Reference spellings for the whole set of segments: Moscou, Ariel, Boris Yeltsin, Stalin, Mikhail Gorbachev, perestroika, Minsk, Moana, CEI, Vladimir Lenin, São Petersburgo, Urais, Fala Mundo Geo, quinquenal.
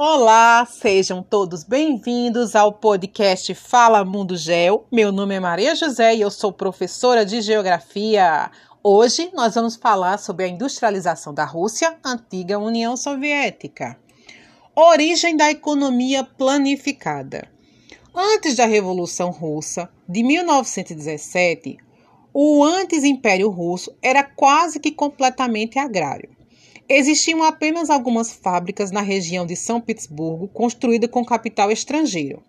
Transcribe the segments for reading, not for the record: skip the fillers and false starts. Olá, sejam todos bem-vindos ao podcast Fala Mundo Geo. Meu nome é Maria José e eu sou professora de Geografia. Hoje nós vamos falar sobre a industrialização da Rússia, antiga União Soviética. Origem da economia planificada. Antes da Revolução Russa de 1917, o antes Império Russo era quase que completamente agrário. Existiam apenas algumas fábricas na região de São Petersburgo construída com capital estrangeiro.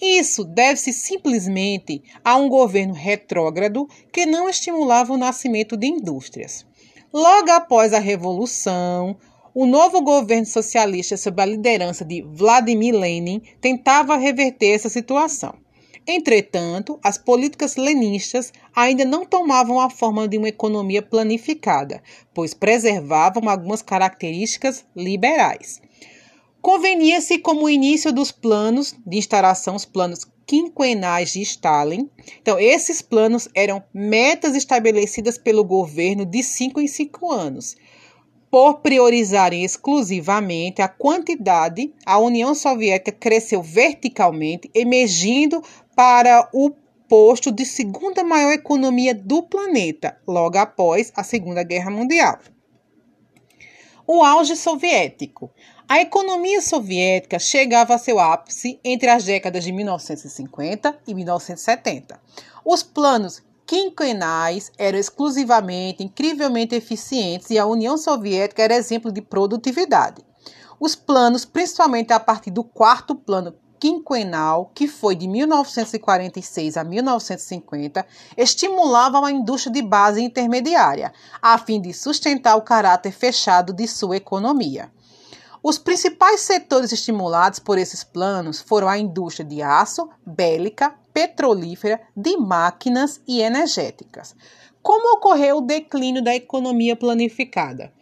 Isso deve-se simplesmente a um governo retrógrado que não estimulava o nascimento de indústrias. Logo após a Revolução, o novo governo socialista, sob a liderança de Vladimir Lenin, tentava reverter essa situação. Entretanto, as políticas leninistas ainda não tomavam a forma de uma economia planificada, pois preservavam algumas características liberais. Convenia-se como início dos planos de instalação, os planos quinquenais de Stalin. Então, esses planos eram metas estabelecidas pelo governo de 5 em 5 anos. Por priorizarem exclusivamente a quantidade, a União Soviética cresceu verticalmente, emergindo para o posto de segunda maior economia do planeta, logo após a Segunda Guerra Mundial. O auge soviético. A economia soviética chegava a seu ápice entre as décadas de 1950 e 1970. Os planos quinquenais eram exclusivamente, incrivelmente eficientes e a União Soviética era exemplo de produtividade. Os planos, principalmente a partir do quarto plano quinquenal, que foi de 1946 a 1950, estimulavam a indústria de base intermediária, a fim de sustentar o caráter fechado de sua economia. Os principais setores estimulados por esses planos foram a indústria de aço, bélica, petrolífera, de máquinas e energéticas. Como ocorreu o declínio da economia planificada?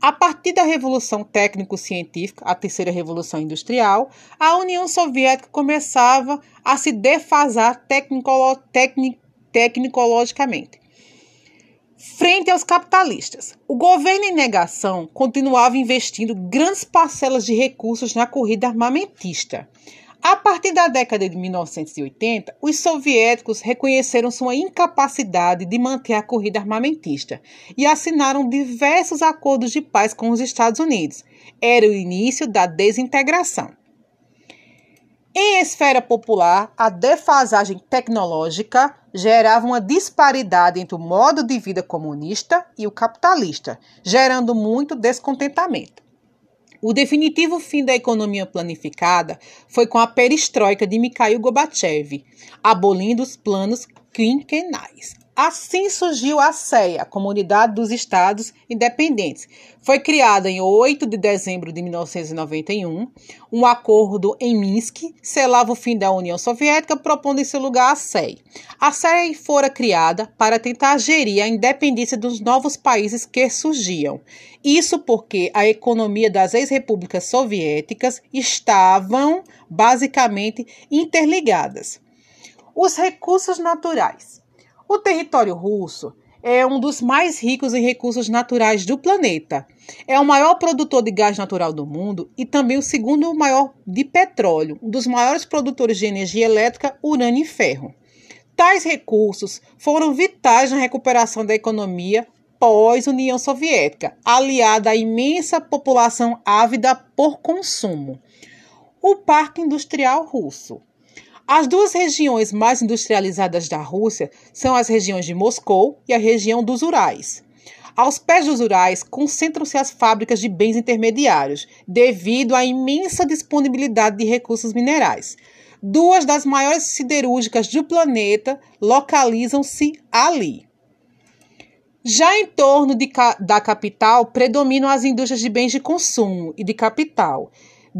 A partir da Revolução Técnico-Científica, a Terceira Revolução Industrial, a União Soviética começava a se defasar tecnologicamente. Frente aos capitalistas, o governo em negação continuava investindo grandes parcelas de recursos na corrida armamentista. A partir da década de 1980, os soviéticos reconheceram sua incapacidade de manter a corrida armamentista e assinaram diversos acordos de paz com os Estados Unidos. Era o início da desintegração. Em esfera popular, a defasagem tecnológica gerava uma disparidade entre o modo de vida comunista e o capitalista, gerando muito descontentamento. O definitivo fim da economia planificada foi com a perestroika de Mikhail Gorbachev, abolindo os planos quinquenais. Assim surgiu a CEI, a Comunidade dos Estados Independentes. Foi criada em 8 de dezembro de 1991. Um acordo em Minsk selava o fim da União Soviética, propondo em seu lugar a CEI. A CEI fora criada para tentar gerir a independência dos novos países que surgiam. Isso porque a economia das ex-repúblicas soviéticas estavam basicamente interligadas. Os recursos naturais. O território russo é um dos mais ricos em recursos naturais do planeta. É o maior produtor de gás natural do mundo e também o segundo maior de petróleo, um dos maiores produtores de energia elétrica, urânio e ferro. Tais recursos foram vitais na recuperação da economia pós-União Soviética, aliada à imensa população ávida por consumo. O Parque Industrial Russo. As duas regiões mais industrializadas da Rússia são as regiões de Moscou e a região dos Urais. Aos pés dos Urais concentram-se as fábricas de bens intermediários, devido à imensa disponibilidade de recursos minerais. Duas das maiores siderúrgicas do planeta localizam-se ali. Já em torno da capital, predominam as indústrias de bens de consumo e de capital,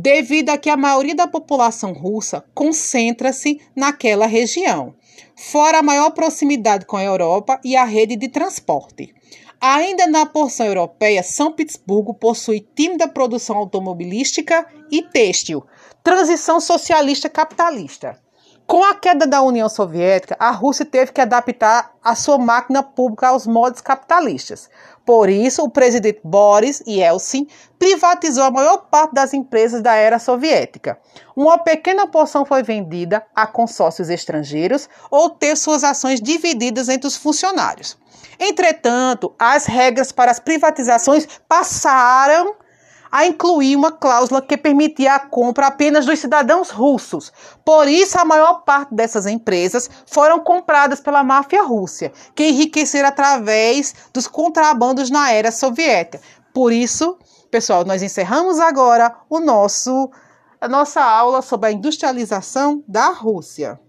devido a que a maioria da população russa concentra-se naquela região, fora a maior proximidade com a Europa e a rede de transporte. Ainda na porção europeia, São Petersburgo possui tímida produção automobilística e têxtil, transição socialista-capitalista. Com a queda da União Soviética, a Rússia teve que adaptar a sua máquina pública aos modos capitalistas. Por isso, o presidente Boris Yeltsin privatizou a maior parte das empresas da era soviética. Uma pequena porção foi vendida a consórcios estrangeiros ou ter suas ações divididas entre os funcionários. Entretanto, as regras para as privatizações passaram a incluir uma cláusula que permitia a compra apenas dos cidadãos russos. Por isso, a maior parte dessas empresas foram compradas pela máfia russa, que enriqueceram através dos contrabandos na era soviética. Por isso, pessoal, nós encerramos agora a nossa aula sobre a industrialização da Rússia.